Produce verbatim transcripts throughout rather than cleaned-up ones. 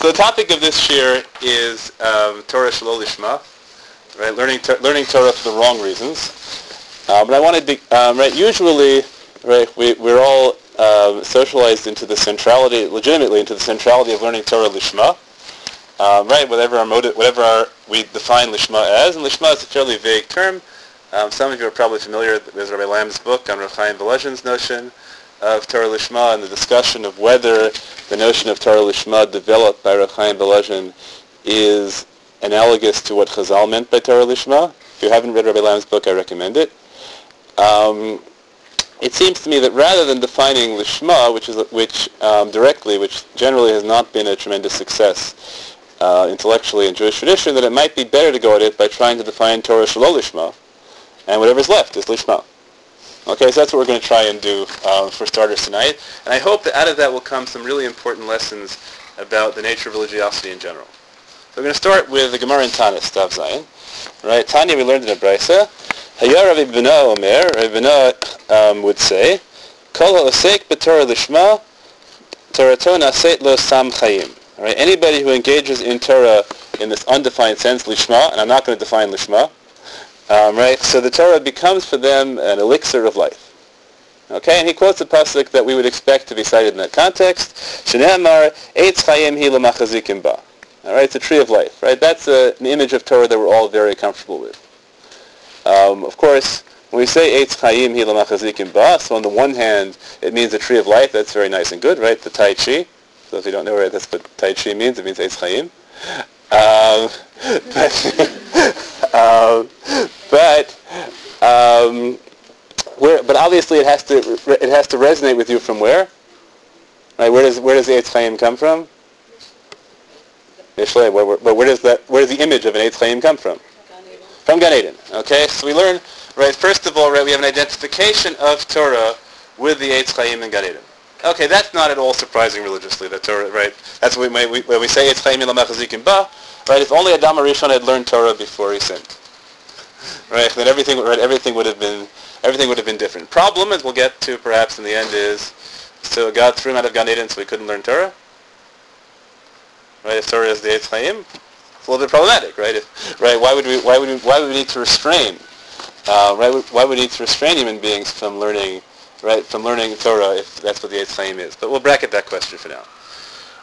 So the topic of this year is um, Torah Shelo Lishma, right? Learning to, learning Torah for the wrong reasons. Uh, but I wanted to um, right. Usually, right, we we're all uh, socialized into the centrality, legitimately into the centrality of learning Torah Lishma, um, right? Whatever our motive, whatever our, we define Lishma as, and Lishma is a fairly vague term. Um, some of you are probably familiar with Rabbi Lam's book on Rav Chaim Volozhin's notion of Torah Lishma and the discussion of whether the notion of Torah Lishma developed by Rav Chaim Volozhin is analogous to what Chazal meant by Torah Lishma. If you haven't read Rabbi Lam's book, I recommend it. Um, it seems to me that rather than defining Lishma, which is which um, directly, which generally has not been a tremendous success uh, intellectually in Jewish tradition, that it might be better to go at it by trying to define Torah Shelo Lishma. And whatever's left is Lishma. Okay, so that's what we're going to try and do uh, for starters tonight. And I hope that out of that will come some really important lessons about the nature of religiosity in general. So we're going to start with the Gemara in Tanis, Daf Zayin. Right, Tanya, we learned in a Brisa. Haya Rabbi Bina Omer, Rabbi Bina would say, Kol ha'osek b'Torah Lishma, Torato naset lo sam chayim. Right, anybody who engages in Torah in this undefined sense, Lishma, and I'm not going to define Lishma, Um, right, so the Torah becomes for them an elixir of life. Okay, and he quotes a pasuk that we would expect to be cited in that context. Shene'amar, Eitz Chaim hi l'machazikim ba. All right, it's a tree of life. Right, that's a, an image of Torah that we're all very comfortable with. Um, of course, when we say Eitz Chaim hi l'machazikim ba, so on the one hand, it means a tree of life. That's very nice and good, right? The Tai Chi. So if you don't know, right, that's what Tai Chi means. It means Eitz Chaim. Um, but... um, But, um, where, but obviously it has to it has to resonate with you from where, right? Where does where does the Eitz Chaim come from? Yishlei. Where, where, but where does that where does the image of an Eitz Chaim come from? From Gan Eden. Okay, so we learn, right? First of all, right, we have an identification of Torah with the Eitz Chaim and Gan Eden. Okay, that's not at all surprising religiously. That Torah, right? That's what we we when we say Eitz Chaim l'machazikim ba, right? If only Adam HaRishon had learned Torah before he sinned. Right, then everything, right, everything would have been, everything would have been different. Problem, as we'll get to perhaps in the end, is so God threw him out of Gan Eden, so he couldn't learn Torah. Right, if Torah is the Eitz Chaim, it's a little bit problematic, right? If, right, why would we, why would we, why would we need to restrain, uh, right? Why would we need to restrain human beings from learning, right, from learning Torah if that's what the Eitz Chaim is? But we'll bracket that question for now.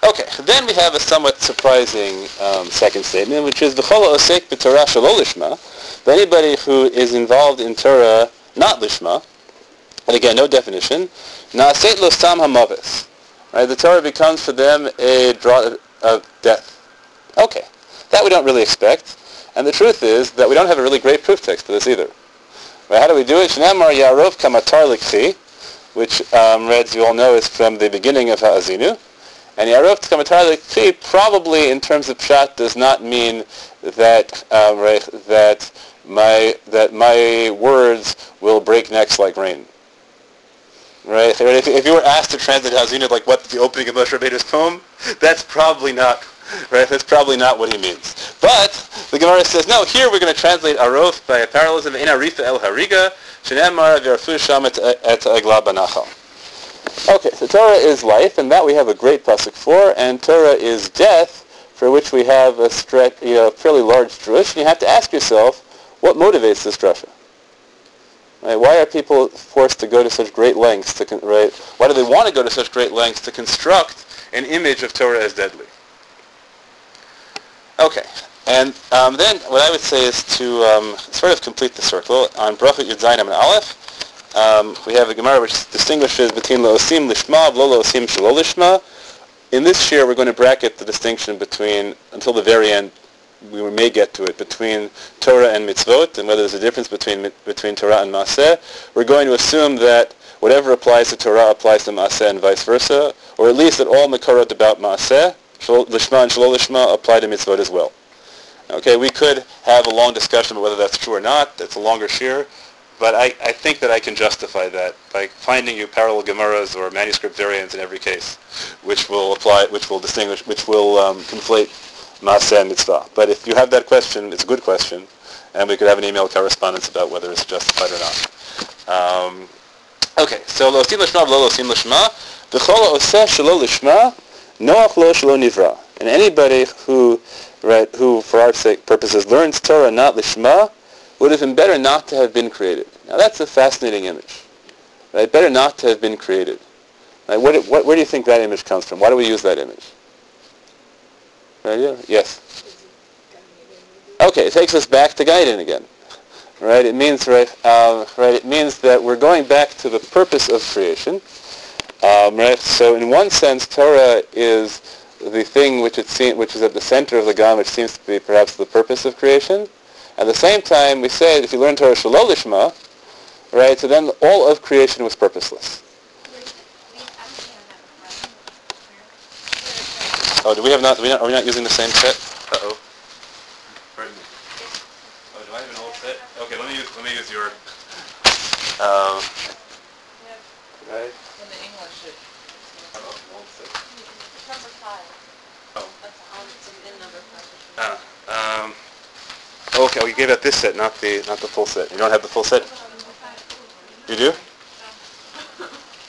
Okay, then we have a somewhat surprising um, second statement, which is V'chol ha'osek b'Torah shelo lishma, but anybody who is involved in Torah not lishma, and again, no definition, na'aseh lo sam hamaves. Right, the Torah becomes for them a draught of death. Okay, that we don't really expect, and the truth is that we don't have a really great proof text for this either. Right, how do we do it? Shnamar yarov kamatar likchi, which um, reads, you all know, is from the beginning of Ha'azinu. And Yarov Tkamatar Likti probably, in terms of pshat, does not mean that uh, right, that my that my words will break necks like rain. Right? If, if you were asked to translate Hazinu like what the opening of Moshe Rabbeinu's poem, that's probably not right. That's probably not what he means. But the Gemara says no. Here we're going to translate Arov by a parallelism in Arifa El Hariga Shenamar V'Yarfu Sham Et Egla Banachal. Okay, so Torah is life, and that we have a great pasuk for, and Torah is death, for which we have a stretch, you know, fairly large drush, and you have to ask yourself, what motivates this drasha? Right, why are people forced to go to such great lengths to, con- right, why do they want to go to such great lengths to construct an image of Torah as deadly? Okay, and um, then what I would say is to um, sort of complete the circle on Brachot Yud Zayin and Aleph. Um, we have a Gemara which distinguishes between Lo'osim Lishma, V'lo Lo'osim Shelo Lishma. In this year, we're going to bracket the distinction between, until the very end, we may get to it, between Torah and Mitzvot, and whether there's a difference between between Torah and Maaseh. We're going to assume that whatever applies to Torah applies to Maaseh and vice versa, or at least that all Makorot about Maaseh, Lishma and Shelo Lishma, apply to Mitzvot as well. Okay, we could have a long discussion about whether that's true or not. That's a longer shiur. But I, I think that I can justify that by finding you parallel Gemaras or manuscript variants in every case, which will apply, which will distinguish, which will um, conflate Maaseh and Mitzvah. But if you have that question, it's a good question, and we could have an email correspondence about whether it's justified or not. Um, okay, so Lo Osim Lishma, Lo Osim Lishma, V'chol ha'oseh Shelo Lishma, Noach Lo Shelo Nivra. And anybody who, right, who for our sake purposes learns Torah not lishma would have been better not to have been created. Now that's a fascinating image. Right? Better not to have been created. Right? What, what, where do you think that image comes from? Why do we use that image? Right here? Yes. Okay, it takes us back to Gaiden again. Right? It means right. Uh, right. It means that we're going back to the purpose of creation. Um, right. So in one sense, Torah is the thing which it seems, which is at the center of the Gaon, which seems to be perhaps the purpose of creation. At the same time, we say that if you learn Torah Shelo Lishma, right, so then all of creation was purposeless. Oh, do we have not? Are we not, are we not using the same set? Uh oh. Oh, do I have an old set? Okay, let me use let me use your. Um, right. In the English, it, it's an old set. It's number five. Oh. It's in number five. Ah. Um. Okay, well you gave out this set, not the not the full set. You don't have the full set. You do?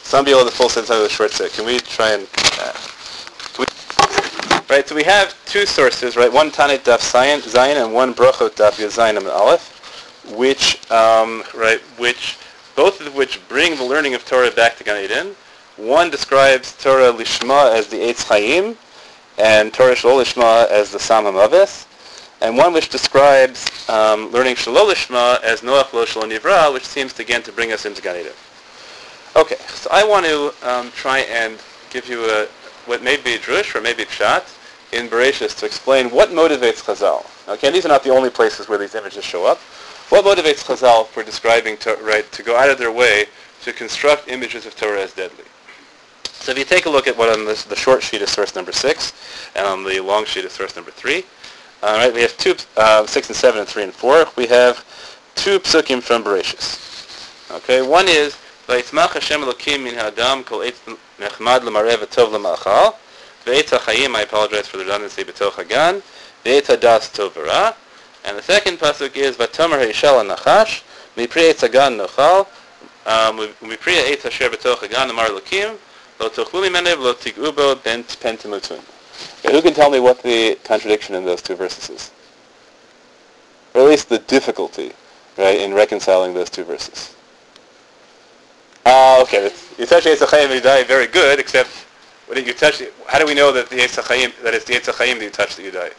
Some people have the full set, some have the short set. Can we try and? Uh, can we right. So we have two sources, right? One Tanit Daf Zion and one Brochot Daf Yud and Aleph, which um, right, which both of which bring the learning of Torah back to Gan Eden. One describes Torah Lishma as the Eitz Chaim, and Torah Shelo Lishma as the Sam HaMaves. And one which describes um, learning Shelo Lishma as Noach Lo Shelo Nivra, which seems to, again to bring us into Gan Eden. Okay, so I want to um, try and give you a, what may be drush or maybe pshat in Bereshis to explain what motivates Chazal. Okay, these are not the only places where these images show up. What motivates Chazal for describing to, right to go out of their way to construct images of Torah as deadly? So if you take a look at what on this, the short sheet is source number six, and on the long sheet is source number three. All right, we have two, uh, six and seven and three and four. We have two psukim from Bereshis. Okay, one is, Vayitzmach Hashem Elokim min ha'adam kol eitz mechmad l'mareh v'tov l'ma'achal, v'etz ha'chayim, I apologize for the redundancy, b'toch ha'gan, v'etz ha'das tov v'ra. And the second pasuk is, V'tomer ha'isha l'nachash, mipri eitz ha'gan nochal, mipri eitz ha'sher b'toch ha'gan amar Elokim, lo tochlu mimenev lo tig'u bo pen temutun. Okay, who can tell me what the contradiction in those two verses is? Or at least the difficulty, right, in reconciling those two verses. Ah, uh, okay. It's actually Eitz HaChaim and Yudai, very good, except what did you touch? How do we know that the Eitz HaChaim, that it's the Eitz HaChaim that you touch that you die?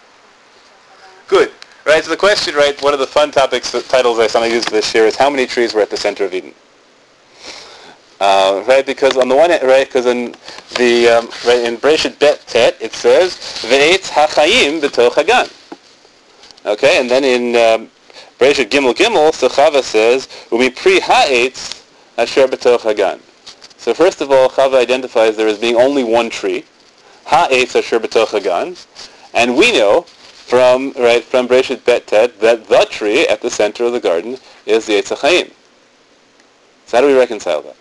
Good. Right, so the question, right, one of the fun topics, the titles I sometimes use for this year is how many trees were at the center of Eden? Uh, right, because on the one hand, right, because in the um, right in Bereshit Bet Tet it says Ve'etz Hachayim b'toch Hagan. Okay, and then in um, Bereshit Gimel Gimel, so Chava says Umi Pri Ha'etz Asher b'toch Hagan. So first of all, Chava identifies there as being only one tree, Ha'etz Asher b'toch Hagan, and we know from right from Bereshit Bet Tet that the tree at the center of the garden is the Eitz Hachayim. So how do we reconcile that?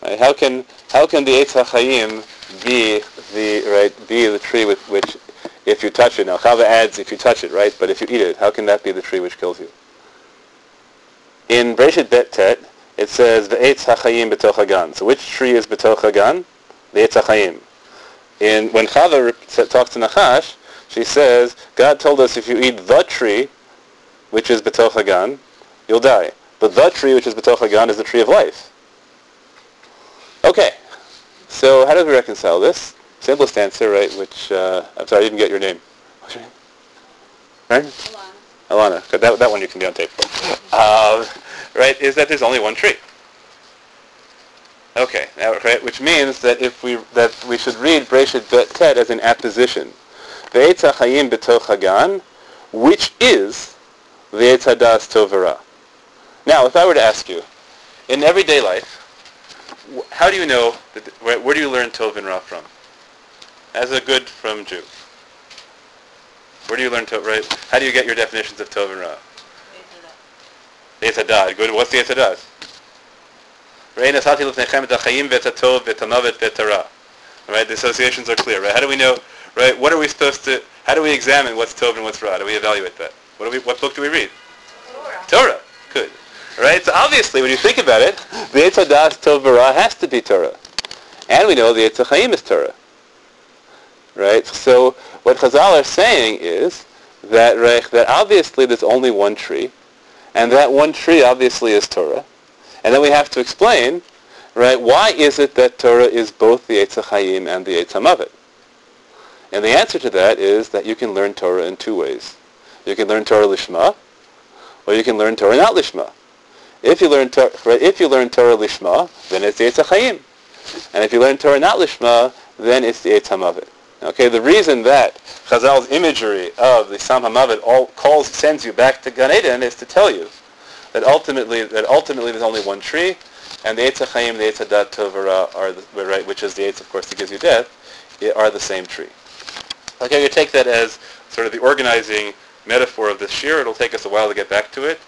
Right, how can how can the Eitz HaChaim be the right be the tree with which, if you touch it, now Chava adds if you touch it, right? But if you eat it, how can that be the tree which kills you? In Bereshit Bet Tet, it says the Eitz HaChaim b'toch Hagan. So which tree is b'toch Hagan? The Eitz HaChaim. In when Chava talks to Nachash, she says God told us if you eat the tree, which is b'toch Hagan, you'll die. But the tree which is b'toch Hagan is the tree of life. Okay, so how do we reconcile this? Simplest answer, right, which, uh, I'm sorry, I didn't get your name. What's your name? Right? Alana. Alana. That, that one you can be on tape. Uh, right, is that there's only one tree. Okay, now, right, which means that if we that we should read Bereshit Bet Tet as an apposition. Ve'etz ha'chayim b'toch Hagan, which is ve'etz hadas tov v'ra. Now, if I were to ask you, in everyday life, how do you know, that the, where, where do you learn Tov and Ra from? As a good from Jew. Where do you learn Tov, right? How do you get your definitions of Tov and Ra? Eitz Hadas. Good. What's the Eitz Hadas? Right, the associations are clear, right? How do we know, right, what are we supposed to, how do we examine what's Tov and what's Ra? How do we evaluate that? What do we, what book do we read? Torah. Torah. Good. Right? So obviously, when you think about it, the Eitz Hadas Tov V'Ra has to be Torah. And we know the Eitz HaChaim is Torah. right? So what Chazal are saying is that, right, that obviously there's only one tree, and that one tree obviously is Torah, and then we have to explain, right, why is it that Torah is both the Eitz HaChaim and the Eitz HaMavet? And the answer to that is that you can learn Torah in two ways. You can learn Torah Lishma, or you can learn Torah not Lishma. If you learn Torah, right, if you learn Torah Lishma, then it's the Eitz HaChaim. And if you learn Torah not Lishma, then it's the Eitz HaMavet. Okay, the reason that Chazal's imagery of the Sam HaMavet all calls, sends you back to Gan Eden is to tell you that ultimately, that ultimately there's only one tree, and the Eitz HaChaim, the Eitz HaDat Tov Hara, are the, right, which is the Eitz, of course, that gives you death, are the same tree. Okay, you take that as sort of the organizing metaphor of this shir. It'll take us a while to get back to it,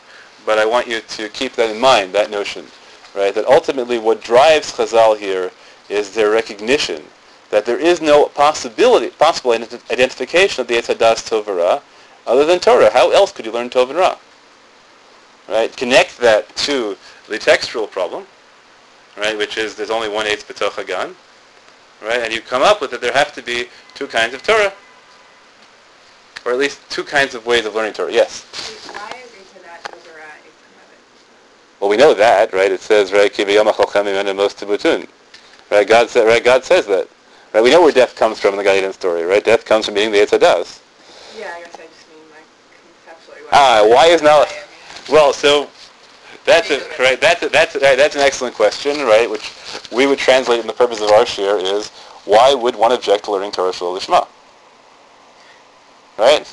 but I want you to keep that in mind, that notion, right? That ultimately what drives Chazal here is their recognition that there is no possibility, possible ident- identification of the Eitz HaDas Tov Hara other than Torah. How else could you learn Tov and Ra? Right? Connect that to the textual problem, right? Which is there's only one Eitz B'toch HaGan, right? And you come up with that there have to be two kinds of Torah, or at least two kinds of ways of learning Torah. Yes. I agree to that Tov Hara Eitz HaMavet. Well, we know that, right? It says, right? Ki b'yom ha'cholchem imenu mos tibutun. Right? God said, right? God says that. Right, we know where death comes from in the Gan Eden story, right? Death comes from eating the Eitz HaDas. Yeah, I guess I just mean like conceptually. Ah, why is now? Well, so that's a, right. That's a, that's a, right, that's an excellent question, right? Which we would translate in the purpose of our shir is why would one object to learning Torah Shelo Lishma? Right,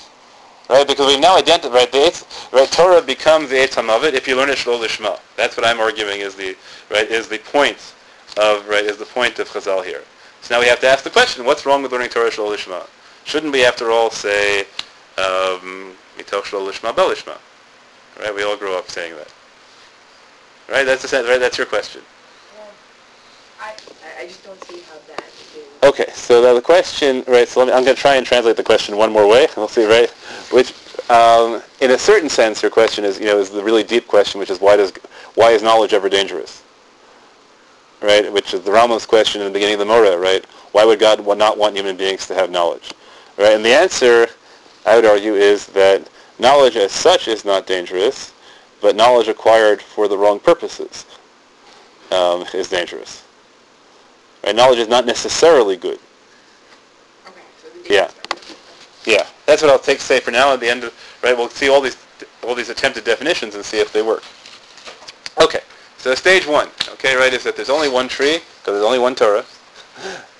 right, because we've now identified, right, the Eitz, right, Torah becomes the Eitz HaMavet if you learn it Shelo Lishma. That's what I'm arguing is the right is the point of right is the point of Chazal here. So now we have to ask the question, what's wrong with learning Torah Shelo Lishma? Shouldn't we, after all, say, um, Mitoch Shelo Lishma B'Lishma? Right? We all grow up saying that. Right? That's the right? That's your question. Yeah. I, I just don't see how that is. Okay, so now the question, right, so let me, I'm going to try and translate the question one more way. We'll see, right? Which, um, in a certain sense, your question is, you know, is the really deep question, which is why does, why is knowledge ever dangerous? Right, which is the Rambam's question in the beginning of the Moreh, right? Why would God not want human beings to have knowledge? Right, and the answer, I would argue, is that knowledge as such is not dangerous, but knowledge acquired for the wrong purposes um, is dangerous. Right, knowledge is not necessarily good. Okay, so the yeah, yeah, that's what I'll take say for now. At the end, of, right, we'll see all these all these attempted definitions and see if they work. Okay. So stage one, okay, right, is that there's only one tree, because there's only one Torah,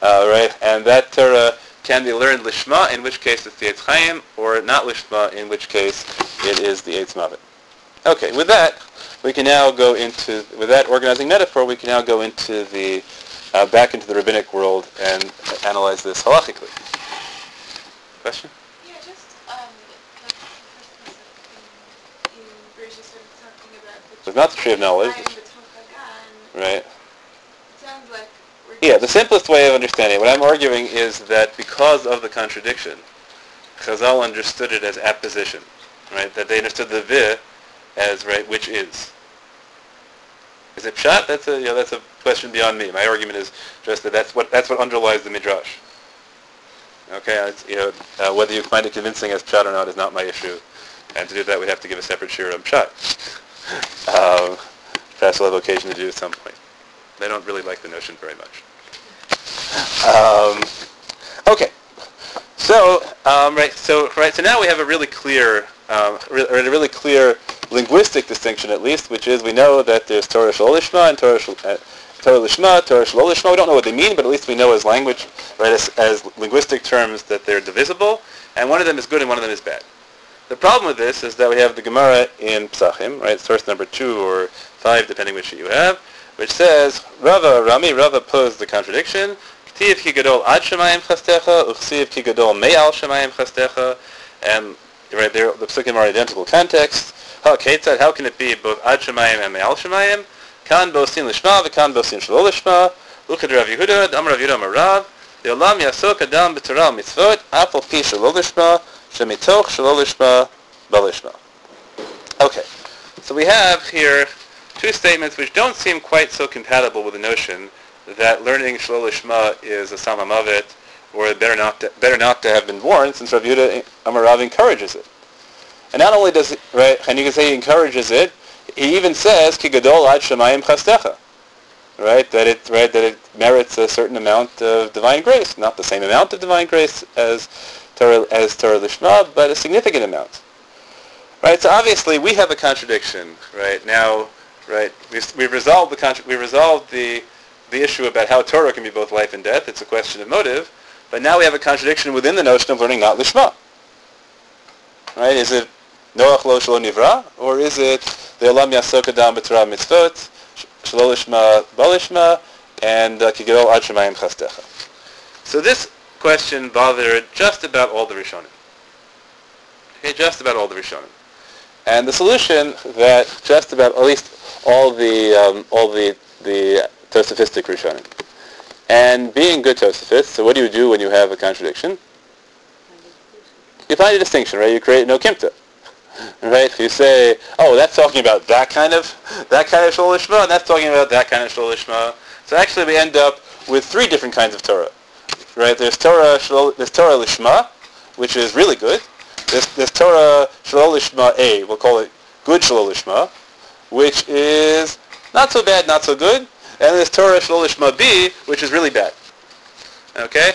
uh, right, and that Torah can be learned Lishma, in which case it's the Eitz Chaim, or not Lishma, in which case it is the Eitz Mavet. Okay, with that, we can now go into, with that organizing metaphor, we can now go into the, uh, back into the rabbinic world and analyze this halachically. Question? It's not the tree of knowledge. Right. It sounds like we're yeah, the simplest way of understanding it, what I'm arguing is that because of the contradiction, Chazal understood it as apposition, right? That they understood the vi as, right, which is. Is it pshat? That's a, you know, that's a question beyond me. My argument is just that that's what, that's what underlies the Midrash. Okay, it's, you know, uh, whether you find it convincing as pshat or not is not my issue. And to do that, we'd have to give a separate shir on pshat. Um, perhaps we'll have occasion to do at some point. They don't really like the notion very much. Um, okay, so um, right, so right, so now we have a really clear, um, re- a really clear linguistic distinction, at least, which is we know that there's Torah Shelo Lishma and Torah Shelo, uh, Torah Lishma, Torah Shelo Lishma. We don't know what they mean, but at least we know as language, right, as, as linguistic terms, that they're divisible, and one of them is good and one of them is bad. The problem with this is that we have the Gemara in Pesachim, right, source number two or five, depending which you have, which says, Rava Rami, Rava posed the contradiction, K'tiv ki gadol ad shamayim chastecha, u'chsiv ki gadol me'al shamayim chastecha, and right there, the Pesachim are identical context. Ha ketzad, how can it be both ad shamayim and me'al shamayim? Kan bosin lishma, v'kan bosin shelo lishma, u'chad Rav Yehuda, d'amar Rav Yehuda amar Rav, de'olam yasok adam b'torah mitzvot, apal pi shelo lishma, Shemitoch Shelo Lishma B'Lishma. Okay, so we have here two statements which don't seem quite so compatible with the notion that learning Shelo Lishma is a Sam HaMavet or better not to, better not to have been born, since Rav Yehuda Amarav encourages it. And not only does right, and you can say he encourages it, he even says Ki gadol ad shamayim chastecha, right? That it right that it merits a certain amount of divine grace, not the same amount of divine grace as Torah, as Torah Lishma, but a significant amount. Right, so obviously we have a contradiction right now. Right, we've, we've resolved the contra- we resolved the the issue about how Torah can be both life and death. It's a question of motive, but now we have a contradiction within the notion of learning not Lishma. Right? Is it Noach lo shelo nivra, or is it the Olam yasok adam b'torah mitzvot shelo lishma b'lishma and ki gadol ad shamayim chastecha? So this question bothered just about all the Rishonim. Okay, just about all the Rishonim. And the solution that just about at least all the um, all the the Tosafistic Rishonim, and being good Tosafists, so what do you do when you have a contradiction? You find a distinction, right? You create no kimta, right? You say, oh, that's talking about that kind of that kind of Shol Lishma, and that's talking about that kind of Shol Lishma. So actually, we end up with three different kinds of Torah, right? There's Torah Shol, there's Torah Lishma, which is really good. There's, there's Torah Shelo Lishma A, we'll call it good Shelo Lishma, which is not so bad, not so good. And there's Torah Shelo Lishma B, which is really bad. Okay?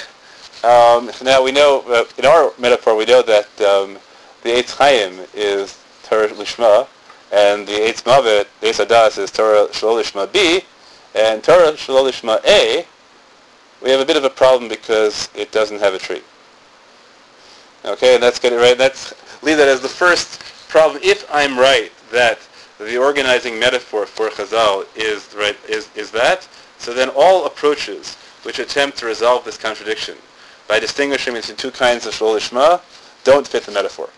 Um, now we know, uh, in our metaphor, we know that um, the Eitz Chaim is Torah Lishma, and the Eitz Mavet, Eitz Hadas, is Torah Shelo Lishma B, and Torah Shelo Lishma A, we have a bit of a problem because it doesn't have a tree. Okay, and that's good, right? That's leave that as the first problem. If I'm right that the organizing metaphor for Chazal is right is, is that, so then all approaches which attempt to resolve this contradiction by distinguishing between two kinds of Shelo Lishma don't fit the metaphor.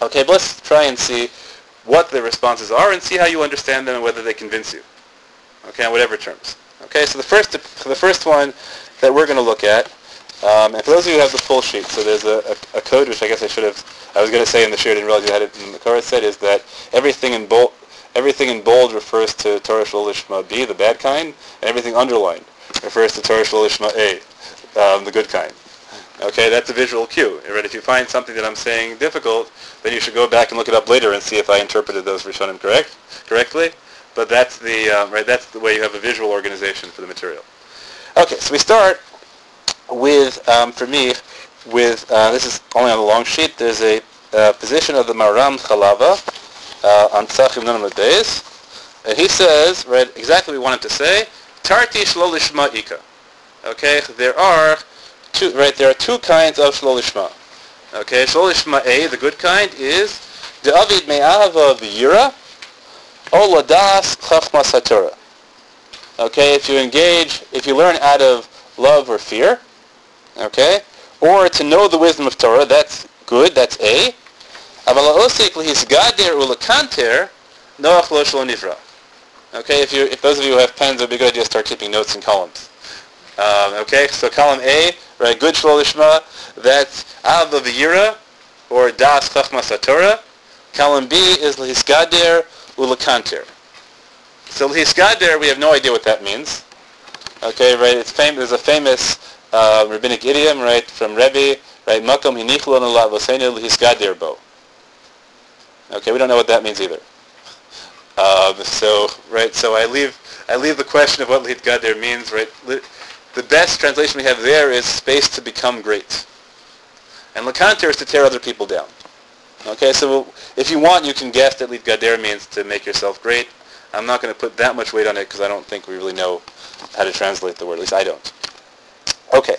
Okay, but let's try and see what the responses are and see how you understand them and whether they convince you. Okay, on whatever terms. Okay, so the first the first one that we're going to look at. Um, and for those of you who have the full sheet, so there's a, a, a code which I guess I should have, I was going to say in the shir, I didn't realize you had it in the Torah, it said is that everything in bold everything in bold refers to Torah Shelo Lishma B, the bad kind, and everything underlined refers to Torah Shelo Lishma A, um, the good kind. Okay, that's a visual cue. Right? If you find something that I'm saying difficult, then you should go back and look it up later and see if I interpreted those Rishonim correct, correctly. But that's the, um, right, that's the way you have a visual organization for the material. Okay, so we start with, um, for me, with, uh, this is only on the long sheet, there's a uh, position of the Maharam Chalava uh, on Tzachim Nun Days, and he says, right, exactly what we wanted to say, Tarti Shelo Lishma Ika. Okay, there are two, right, there are two kinds of Shelo Lishma. Okay, Shelo Lishma A, the good kind, is De'avid Me'ahava V'yira O Ladas Chachmas HaTorah. Okay, if you engage, if you learn out of love or fear, okay, or to know the wisdom of Torah, that's good, that's A. Okay, if you, if those of you who have pens, it would be a good idea to start keeping notes in columns. Um, okay, so column A, right, good Shelo Lishma, that's Ahava V'yira, or Das Chachmas HaTorah. Column B is L'hisgader U'lekanter. So L'hisgader, we have no idea what that means. Okay, right, it's fam- there's a famous uh, rabbinic idiom, right, from Rebbe, right, Makom hinich lo nolad v'seinu l'hisgader bo. Okay, we don't know what that means either. Um, so, right, so I leave I leave the question of what l'hisgader means, right. The best translation we have there is space to become great. And l'kanter is to tear other people down. Okay, so if you want, you can guess that l'hisgader means to make yourself great. I'm not going to put that much weight on it because I don't think we really know how to translate the word, at least I don't. Okay.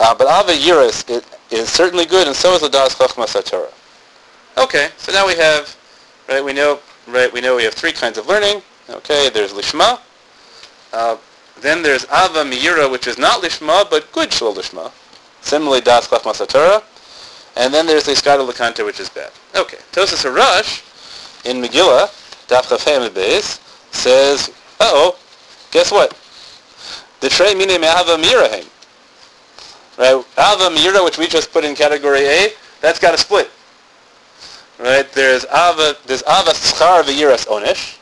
Uh, but Ava Yiris is, is certainly good, and so is Ladas Chachmas HaTorah. Okay, so now we have, right, we know, right, we know we have three kinds of learning. Okay, there's Lishma. Uh, then there's Ava Miyira, which is not Lishma, but good Shelo Lishma. Similarly, Das Chachmas HaTorah. And then there's L'hisgader L'kanter, which is bad. Okay, Tosas Harash in Megillah, Daf Chaf Hei Amud Beis, says, uh-oh, guess what? The trei minei me'ahava miyira hein. Right, ahava miyira, which we just put in category A, that's got a split. Right, there's ahava, there's ahava schar v'yiras onesh.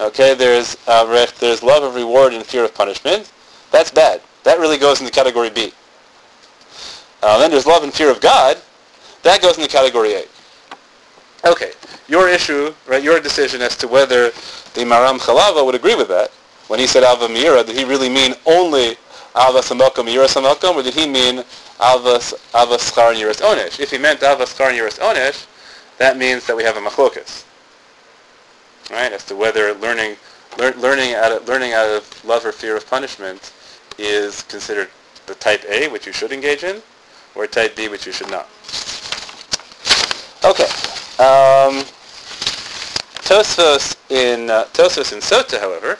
Okay, there's uh, there's love of reward and fear of punishment. That's bad. That really goes into category B. Uh, then there's love and fear of God. That goes into category A. Okay, your issue, right, your decision as to whether the Maram Chalava would agree with that, when he said Ava Meira, did he really mean only Ava Samalkom, Meira Samalkom, or did he mean Ava Schar Yiras Onesh? If he meant Ava Schar Yiras Onesh, that means that we have a machlokas, right, as to whether learning, lear, learning, out of, learning out of love or fear of punishment is considered the type A, which you should engage in, or type B, which you should not. Okay. Um, Tosfos in uh, Tosfos in Sota, however,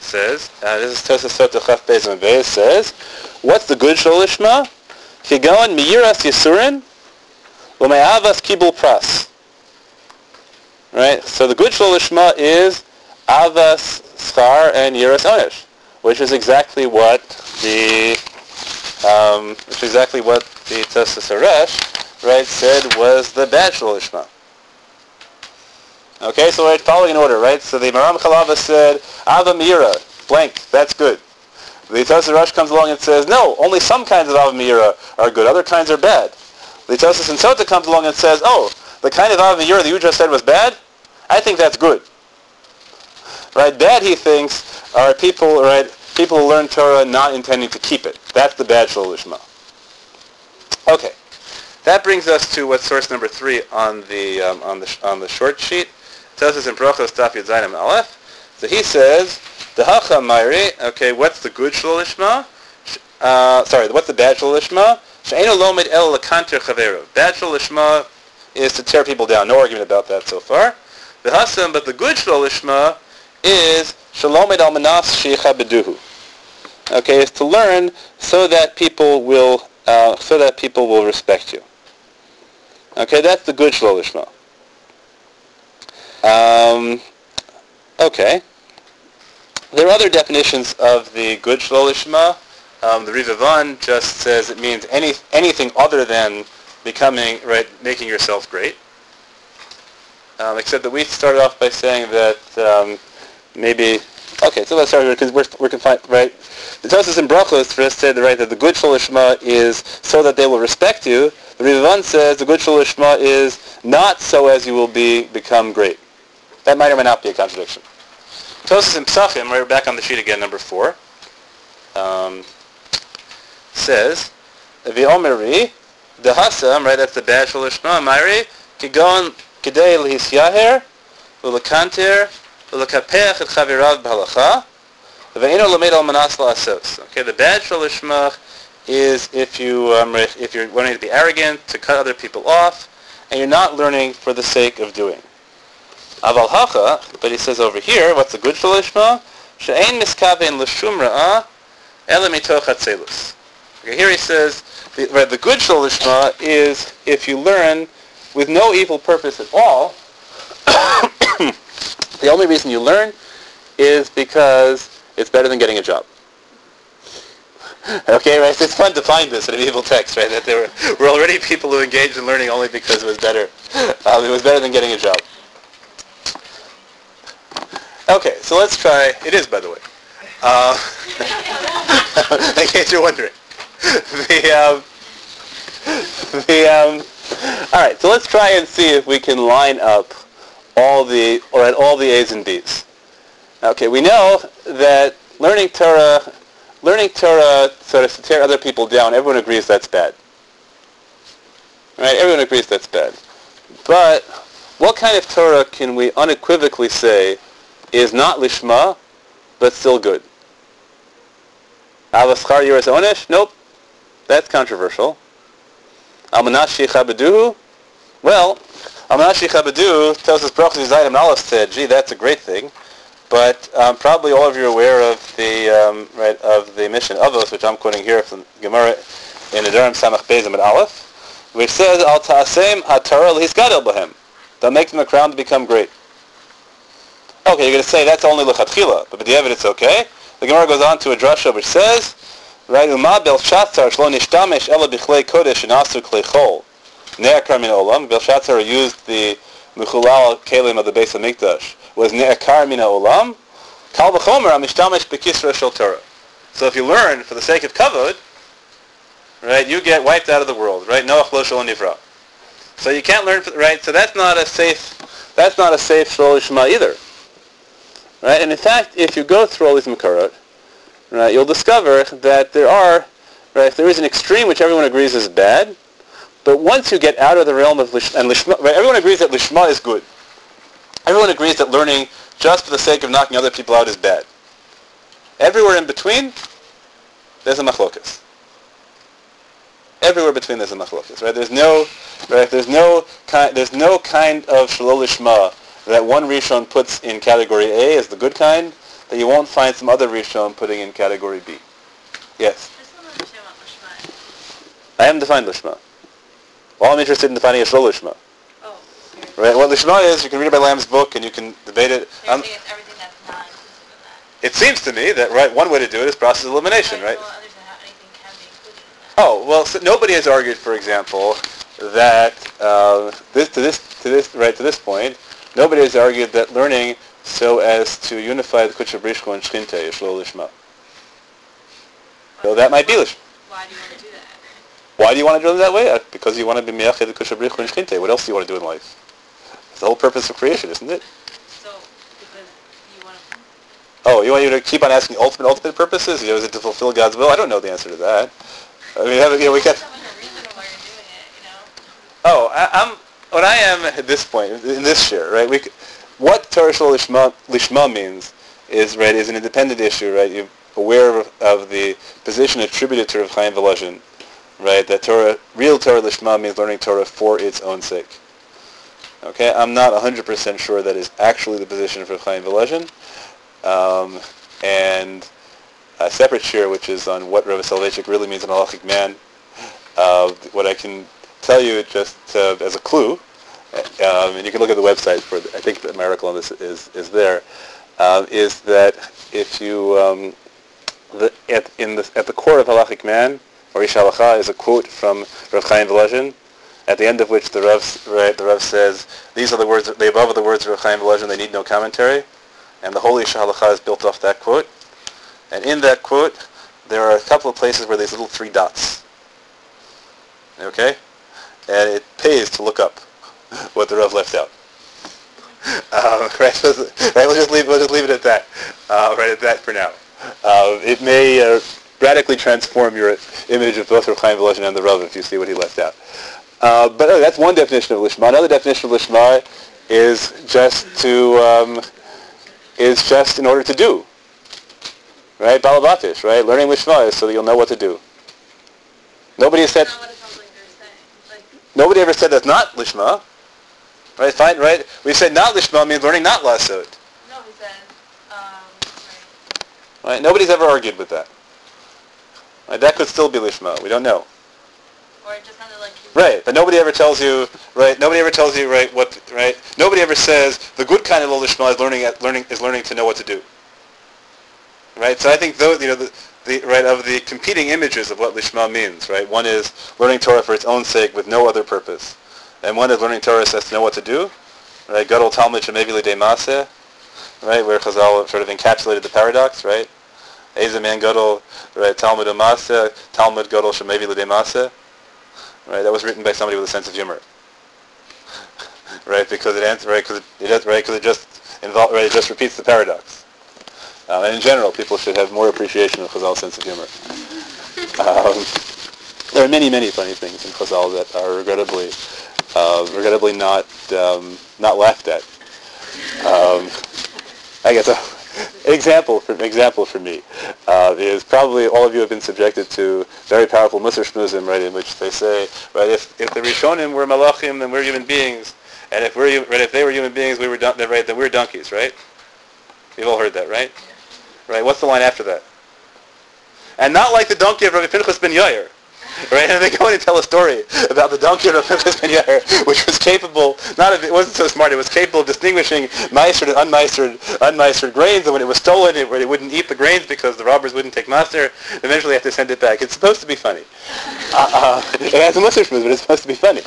says uh, this is Tosfos Sota Chaf Beis Amud Beis, says, "What's the good sholishma? Kigon miyiras yisurin, ume'avas kibul pras." Right. So the good sholishma is avas schar and yiras onesh, which is exactly what the um, which is exactly what the Tosfos Haresh, right, said was the bad sholishma. Okay, so we're following in order, right? So the Maram Chalava said, Ava Meira, blank, that's good. The Tosfos Haresh comes along and says, no, only some kinds of Ava Meira are good, other kinds are bad. The Tosfos in Sota comes along and says, oh, the kind of Ava Meira that you just said was bad? I think that's good. Right, bad, he thinks, are people, right, people who learn Torah not intending to keep it. That's the bad Shol Lishma. Okay, that brings us to what source number three on the, um, on the, on the short sheet. Tosfos in Brachos Daf Yud Zayin Aleph. So he says, "Dehacha Mayri." Okay, what's the good shol lishma? Uh, sorry, what's the bad shol lishma? She'einu lomed el lekanter chaveru. Bad shol lishma is to tear people down. No argument about that so far. The hasam, but the good shol lishma is shalomed al manas sheyichabeduhu. Okay, is to learn so that people will uh, so that people will respect you. Okay, that's the good shol lishma. Um, okay. There are other definitions of the good shol lishma. Um, the Rivavan just says it means any anything other than becoming, right, making yourself great. Um, except that we started off by saying that um, maybe, okay, so let's start because we're, we're confined, right? The Tosfos in Brachos first said, right, that the good shol lishma is so that they will respect you. The Rivavan says the good shol lishma is not so as you will be become great. That might or might not be a contradiction. Tosfos in Psachim, right, we're back on the sheet again, number four, um, says, V'omeri, dehasam, right, that's the bad shol lishma, Mayri, kigon kidei lehisyaher, ulekanter, ulekapeach et chavirav b'halacha, ve'ino lamed al manas la'asos. Okay, the bad shol lishma is if, you, um, if, if you're learning to be arrogant, to cut other people off, and you're not learning for the sake of doing. Aval hacha, but he says over here, what's the good shol lishma? She'ein miskaven l'shum ra'a, ela mitoch hatzelus. Okay, here he says, the, right, the good shol lishma is if you learn with no evil purpose at all, the only reason you learn is because it's better than getting a job. Okay, right, so it's fun to find this in a medieval text, right, that there were, were already people who engaged in learning only because it was better. Um, it was better than getting a job. Okay, so let's try, it is, by the way, uh, in case you're wondering. The, um, the, um, all right, so let's try and see if we can line up all the, or at all the A's and B's. Okay, we know that learning Torah, learning Torah sort of to tear other people down, everyone agrees that's bad. Right, everyone agrees that's bad. But what kind of Torah can we unequivocally say is not lishma, but still good? Ava schar yiras onesh? Nope. That's controversial. Amanas sheyichabeduhu? Well, amanas sheyichabeduhu, Tosfos Brachos Zayin Aleph said, gee, that's a great thing. But um, probably all of you are aware of the um, right of the Mishnah Avos, which I'm quoting here from Gemara in Nedarim Samach Beis Amud Aleph, which says, Al ta'asem haTorah lehisgadol b'hem. They'll make them a crown to become great. Okay, you're going to say that's only l'chatchila, but b'diavad it's okay. The Gemara goes on to a drasha which says, right, Uma Belshazzar shlo nishtamesh ela bichlei kodesh inasu klei chol ne'akar min olam. Belshazzar used the mechulal kelim of the Beis Hamikdash was ne'akar mina olam, kal b'chomer amishtamesh b'kisra shel Torah. So if you learn for the sake of kavod, right, you get wiped out of the world, right? Noach lo shel nivra. So you can't learn, for, right? So that's not a safe, that's not a safe shol lishma either, right? And in fact, if you go through all these makarot, right, you'll discover that there are, right, there is an extreme which everyone agrees is bad, but once you get out of the realm of lishma, and lishma, right, everyone agrees that lishma is good. Everyone agrees that learning just for the sake of knocking other people out is bad. Everywhere in between, there's a machlokas. Everywhere between there's a machlokas, right? There's no, right? There's no kind. There's no kind of shelo lishma that one Rishon puts in category A as the good kind that you won't find some other Rishon putting in category B. Yes. I still don't understand what lishma is. I haven't defined lishma. Well, I'm interested in defining a shelo lishma. Oh. Okay. Right. What lishma is, you can read it by Lamb's book and you can debate it. So um, it's everything that's not inclusive in that. It seems to me that right. One way to do it is process elimination, right? Well, Oh well, so nobody has argued, for example, that uh, this to this to this right to this point, nobody has argued that learning so as to unify the Kutsha Brishko and Shchinte is shelo lishma. So that might be lishma. Why do you want to do that? Why do you want to do it that way? Because you want to be meyached the Kutsha Brishko and Shchinte. What else do you want to do in life? It's the whole purpose of creation, isn't it? So because you want to. Oh, you want you to keep on asking ultimate ultimate purposes? You know, is it to fulfill God's will? I don't know the answer to that. I mean, you know, we can't. Oh, I, I'm what I am at this point in this year, right? We, what Torah Shelo Lishma, Lishma means is right is an independent issue, right? You're aware of, of the position attributed to Rav Chaim Volozhin, right? That Torah, real Torah Lishma means learning Torah for its own sake. Okay, I'm not one hundred percent sure that is actually the position of Rav Chaim Volozhin, um, and. A separate shir, which is on what Rav Soloveitchik really means an halachic man. Uh, what I can tell you just uh, as a clue, um, and you can look at the website for, the, I think that my article on this is, is there, uh, is that if you, um, the, at, in the, at the core of halachic man, or ish halacha, is a quote from Rav Chaim Volozhin, at the end of which the Rav, right, the Rav says, these are the words, the above are the words of Rav Chaim Volozhin, they need no commentary, and the whole ish halacha is built off that quote. And in that quote, there are a couple of places where there's little three dots. Okay? And it pays to look up what the Rav left out. Um, right, right, we'll, just leave, we'll just leave it at that. Uh, right at that for now. Uh, it may uh, radically transform your image of both Rav Chaim Volozhin and the Rav if you see what he left out. Uh, but uh, that's one definition of Lishma. Another definition of Lishma is just to, um, is just in order to do. Right, Balabatish, right? Learning Lishma is so that you'll know what to do. Nobody has said... Like like, nobody ever said that's not Lishma. Right, fine, right? We said not Lishma means learning not Lasot. No, he said... Um, right. right, nobody's ever argued with that. Right, that could still be Lishma, we don't know. Or it just sounded like... Right, but nobody ever tells you, right, nobody ever tells you, right, what, right? Nobody ever says the good kind of Lishma is learning, learning, is learning to know what to do. Right, so I think those, you know, the, the right of the competing images of what lishma means, right? One is learning Torah for its own sake with no other purpose, and one is learning Torah so as to know what to do, right? Gadol Talmud shemevi lidei maaseh, right? Where Chazal sort of encapsulated the paradox, right? Eizeh man gadol, right? Talmud u'maaseh, Talmud gadol shemevi lidei maaseh, right? That was written by somebody with a sense of humor, right? Because it answers, right? Because it, it, right? Because it just involves, right? It just repeats the paradox. Um, and in general, people should have more appreciation of Chazal's sense of humor. Um, there are many, many funny things in Chazal that are regrettably, uh, regrettably not um, not laughed at. Um, I guess an example for example for me uh, is probably all of you have been subjected to very powerful Musar Shmuzim, right? In which they say, right, if if the Rishonim were Malachim, then we're human beings, and if we're right, if they were human beings, we were don- right, then we're donkeys, right? You've all heard that, right? Right, what's the line after that? And not like the donkey of Rabbi Pinchas ben Yair. Right? And they go in and tell a story about the donkey of Rabbi Pinchas ben Yair, which was capable, not of, it wasn't so smart, it was capable of distinguishing meistered and unmeistered, unmeistered grains, and when it was stolen, it, it wouldn't eat the grains because the robbers wouldn't take master, eventually have to send it back. It's supposed to be funny. uh, uh, it has a mustache move, but it's supposed to be funny.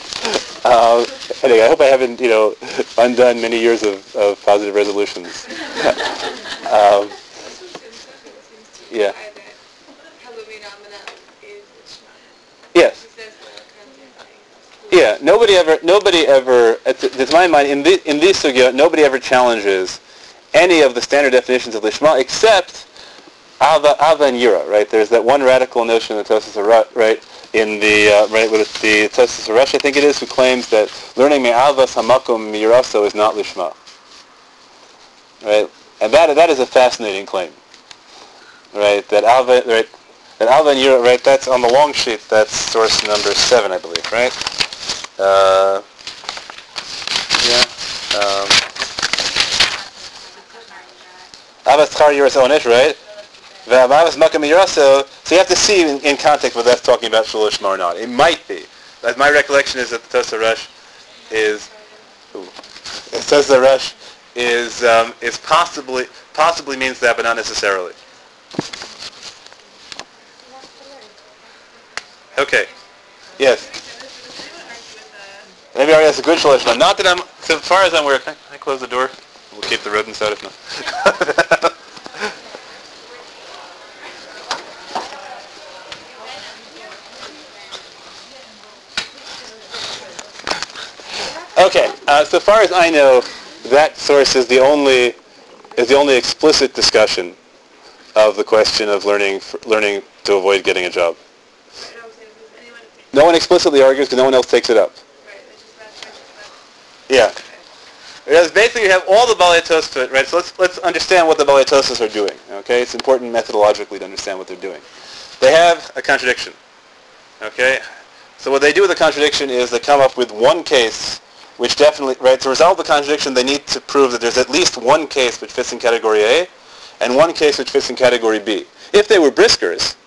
Uh, anyway, I hope I haven't, you know, undone many years of, of positive resolutions. um, Yeah. yeah, nobody ever, nobody ever, to my mind, in the, in these sugya, nobody ever challenges any of the standard definitions of lishma except Ava, Ava and Yira, right? There's that one radical notion in the Tosas Arash, right? In the uh, right with the Tosas Arash, I think it is, who claims that learning me'ava samakum miraso is not lishma, right? And that that is a fascinating claim, right? That Ava, right? That Ava and Yira, right? That's on the long sheet. That's source number seven, I believe, right? Uh, yeah. Um, Ava schar Yira's own ish, right? So you have to see in, in context whether that's talking about Shul Lishma or not. It might be. As my recollection is that the Tosas Arash is, ooh, the Tosas Arash is um, is possibly possibly means that, but not necessarily. Okay. Yes. Maybe already has a good Shul Lishma. Not that I'm. So as far as I'm aware, can I, can I close the door? We'll keep the rodents out if not. Okay, uh, so far as I know, that source is the only is the only explicit discussion of the question of learning f- learning to avoid getting a job. No one explicitly argues because no one else takes it up. Yeah, because basically you have all the Balei Tosfot, right? So let's let's understand what the Balei Tosfot are doing. Okay, it's important methodologically to understand what they're doing. They have a contradiction. Okay, so what they do with the contradiction is they come up with one case. Which definitely, right, to resolve the contradiction, they need to prove that there's at least one case which fits in category A and one case which fits in category B. If they were Briskers,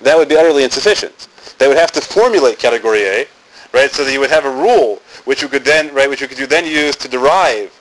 that would be utterly insufficient. They would have to formulate category A, right, so that you would have a rule which you could then, right, which you could you then use to derive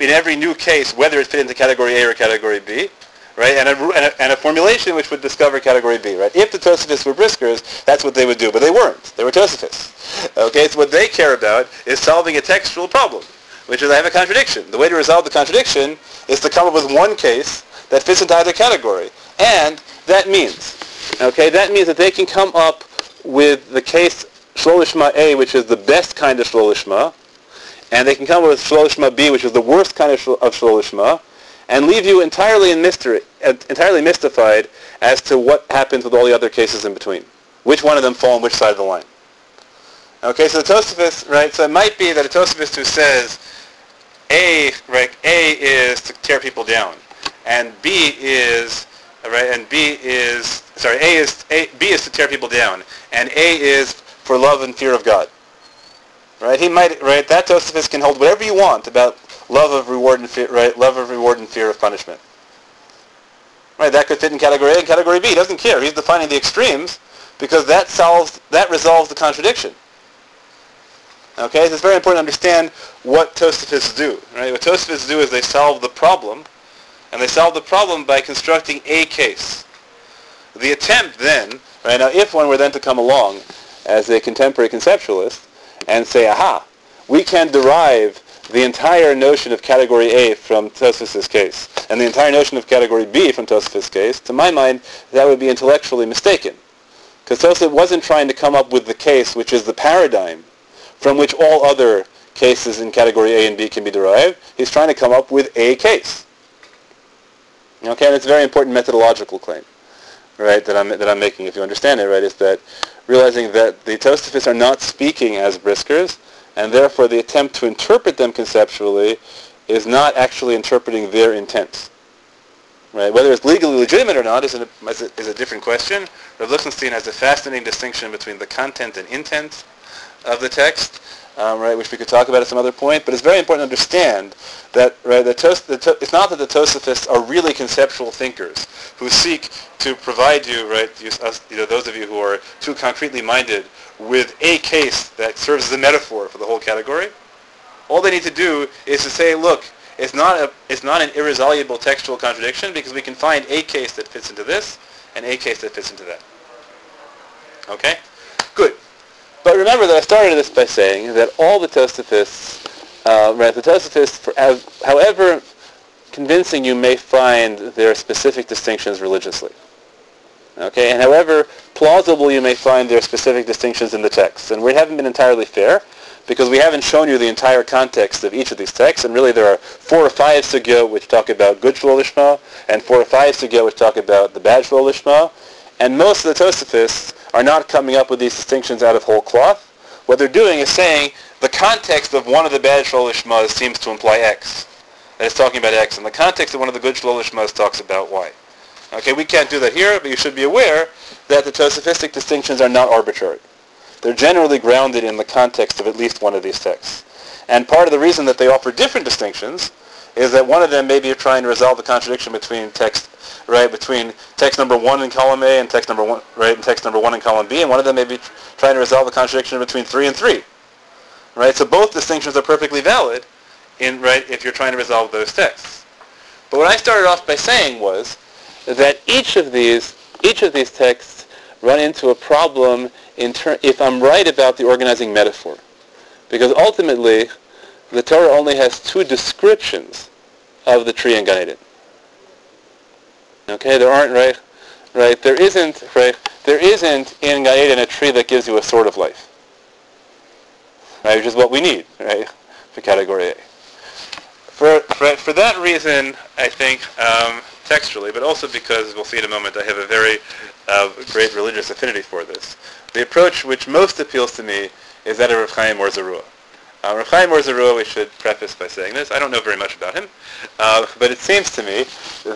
in every new case whether it fit into category A or category B, right, and a, and a, and a formulation which would discover category B, right. If the Tosafists were Briskers, that's what they would do, but they weren't. They were Tosafists. Okay, so what they care about is solving a textual problem, which is I have a contradiction. The way to resolve the contradiction is to come up with one case that fits into either category. And that means, okay, that means that they can come up with the case Shlo Lishma A, which is the best kind of Shlo Lishma, and they can come up with Shlo Lishma B, which is the worst kind of Shlo, of Shlo Lishma, and leave you entirely in mystery, uh, entirely mystified as to what happens with all the other cases in between. Which one of them fall on which side of the line? Okay, so the Tosafist, right, so it might be that a Tosafist who says A, right, A is to tear people down, and B is, right, and B is, sorry, A is, A, B is to tear people down, and A is for love and fear of God. Right, he might, right, that Tosafist can hold whatever you want about love of reward and fear, right, love of reward and fear of punishment. Right, that could fit in category A and category B, he doesn't care, he's defining the extremes, because that solves, that resolves the contradiction. Okay, so it's very important to understand what Tosafists do. Right? What Tosafists do is they solve the problem, and they solve the problem by constructing a case. The attempt then, right, now if one were then to come along as a contemporary conceptualist and say, aha, we can derive the entire notion of category A from Tosafist's case, and the entire notion of category B from Tosafist's case, to my mind, that would be intellectually mistaken. Because Tosafist wasn't trying to come up with the case which is the paradigm from which all other cases in category A and B can be derived. He's trying to come up with a case. Okay, and it's a very important methodological claim, right, that I'm that I'm making, if you understand it, right, is that realizing that the Tosafists are not speaking as Briskers, and therefore the attempt to interpret them conceptually is not actually interpreting their intent. Right? Whether it's legally legitimate or not is, an, is, a, is a different question. Rav Lichtenstein has a fascinating distinction between the content and intent of the text, um, right, which we could talk about at some other point. But it's very important to understand that, right, the tos- the to- it's not that the Tosafists are really conceptual thinkers who seek to provide you, right, you, us, you know, those of you who are too concretely minded, with a case that serves as a metaphor for the whole category. All they need to do is to say, look, it's not a, it's not an irresolvable textual contradiction because we can find a case that fits into this and a case that fits into that. Okay? Good. But remember that I started this by saying that all the Tosafists, uh, right, the Tosafists, for, as, however convincing you may find their specific distinctions religiously, Okay, and however plausible you may find their specific distinctions in the texts, and we haven't been entirely fair, because we haven't shown you the entire context of each of these texts, and really there are four or five sugya which talk about good Shlo Lishma, and four or five sugya which talk about the bad Shlo Lishma, and most of the Tosafists are not coming up with these distinctions out of whole cloth. What they're doing is saying the context of one of the bad Shlo Lishmas seems to imply X, that it's talking about X, and the context of one of the good Shlo Lishmas talks about Y. Okay, we can't do that here, but you should be aware that the Tosafistic distinctions are not arbitrary. They're generally grounded in the context of at least one of these texts. And part of the reason that they offer different distinctions is that one of them maybe you're trying to resolve the contradiction between text, right, between text number one in column A and text number one, right, and text number one in column B, and one of them may be trying to resolve the contradiction between three and three, right? So both distinctions are perfectly valid, in right, if you're trying to resolve those texts. But what I started off by saying was that each of these, each of these texts run into a problem in ter- if I'm right about the organizing metaphor, because ultimately the Torah only has two descriptions of the tree in Gan Eden. Okay, there aren't right, right. There isn't right. There isn't in Gan Eden a tree that gives you a sort of life, right, which is what we need, right, for category A. For for, for that reason, I think. Um, textually, but also because, we'll see in a moment, I have a very uh, great religious affinity for this. The approach which most appeals to me is that of Reb Chaim Or Zeruah. Uh, Reb Chaim Or Zeruah, we should preface by saying this, I don't know very much about him, uh, but it seems to me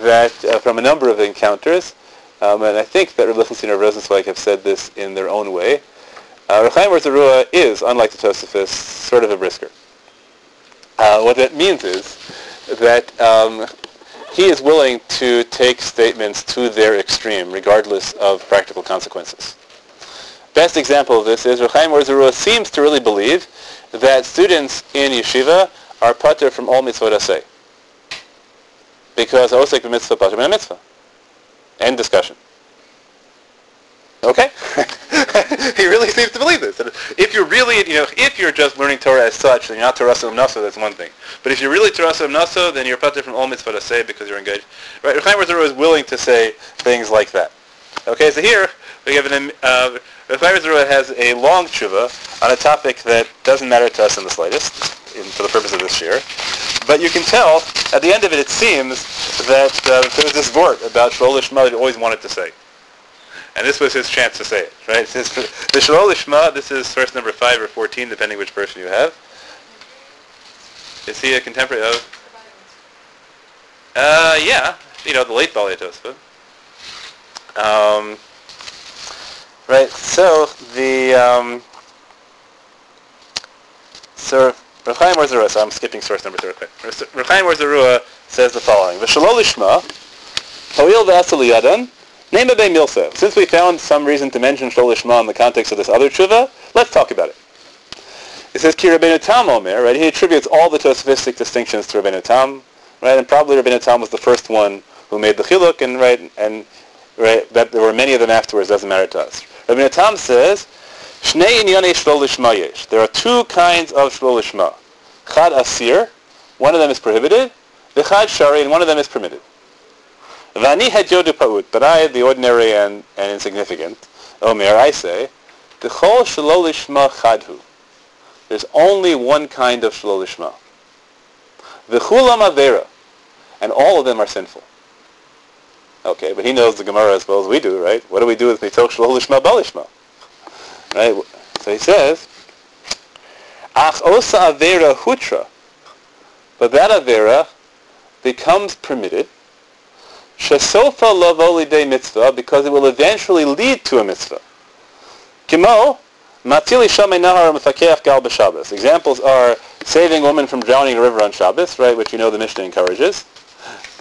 that uh, from a number of encounters, um, and I think that Reb Lichtenstein and Reb Rosenzweig have said this in their own way, uh, Reb Chaim Or Zeruah is, unlike the Tosafists, sort of a brisker. Uh, what that means is that um, he is willing to take statements to their extreme, regardless of practical consequences. Best example of this is Reb Chaim Or Zeruah seems to really believe that students in yeshiva are pater from all mitzvot aseh, because osek b'mitzvah pater min mitzvah. End discussion. Okay, he really seems to believe this. If you're really, you know, if you're just learning Torah as such, and you're not Torah Sum Naso, that's one thing. But if you're really Torah Sum Naso, then you're pater from all mitzvot aseh because you're engaged. Right? Reb Chaim Or Zeruah is willing to say things like that. Okay, so here we have an uh, Reb Chaim Or Zeruah has a long tshuva on a topic that doesn't matter to us in the slightest, in, for the purpose of this year. But you can tell at the end of it, it seems that uh, there was this vort about Shlo Lishma that he always wanted to say. And this was his chance to say it, right? This, the Shlo Lishma, this is source number five or fourteen, depending which version you have. Is he a contemporary of? Uh, yeah, you know, the late Balei Tosfos. Um, right. So the um, so Reb Chaim Or Zeruah. So I'm skipping source number three. Reb Chaim Or Zeruah says the following: the Shlo Lishma, Hoil V'Asali Yadan. Name of Bein Milsa. Since we found some reason to mention Shlo Lishma in the context of this other tshuva, let's talk about it. It says, Ki Rabbeinu Tam Omer, right? He attributes all the Tosafistic distinctions to Rabbeinu Tam, right? And probably Rabbeinu Tam was the first one who made the Chiluk, and right, and right, that there were many of them afterwards doesn't matter to us. Rabbeinu Tam says, Shnei Inyanei Shlo Lishma Yesh. There are two kinds of Shlo Lishma. Chad Asir, one of them is prohibited, V'chad Shari, and one of them is permitted. Vani hadyodu pa'ut, but I, the ordinary and, and insignificant, Omer, I say, T'chol Shlo Lishma chadhu. There's only one kind of Shlo Lishma. V'chulam avera, and all of them are sinful. Okay, but he knows the Gemara as well as we do, right? What do we do with mitoch Shlo Lishma balishma? Right? So he says, Ach osa avera hutra, but that avera becomes permitted. Shesofa lavoli de mitzvah, because it will eventually lead to a mitzvah. Kimo, matili shamei nahar mefakeh gal b'Shabbos. Examples are saving women from drowning in a river on Shabbos, right, which you know the Mishnah encourages.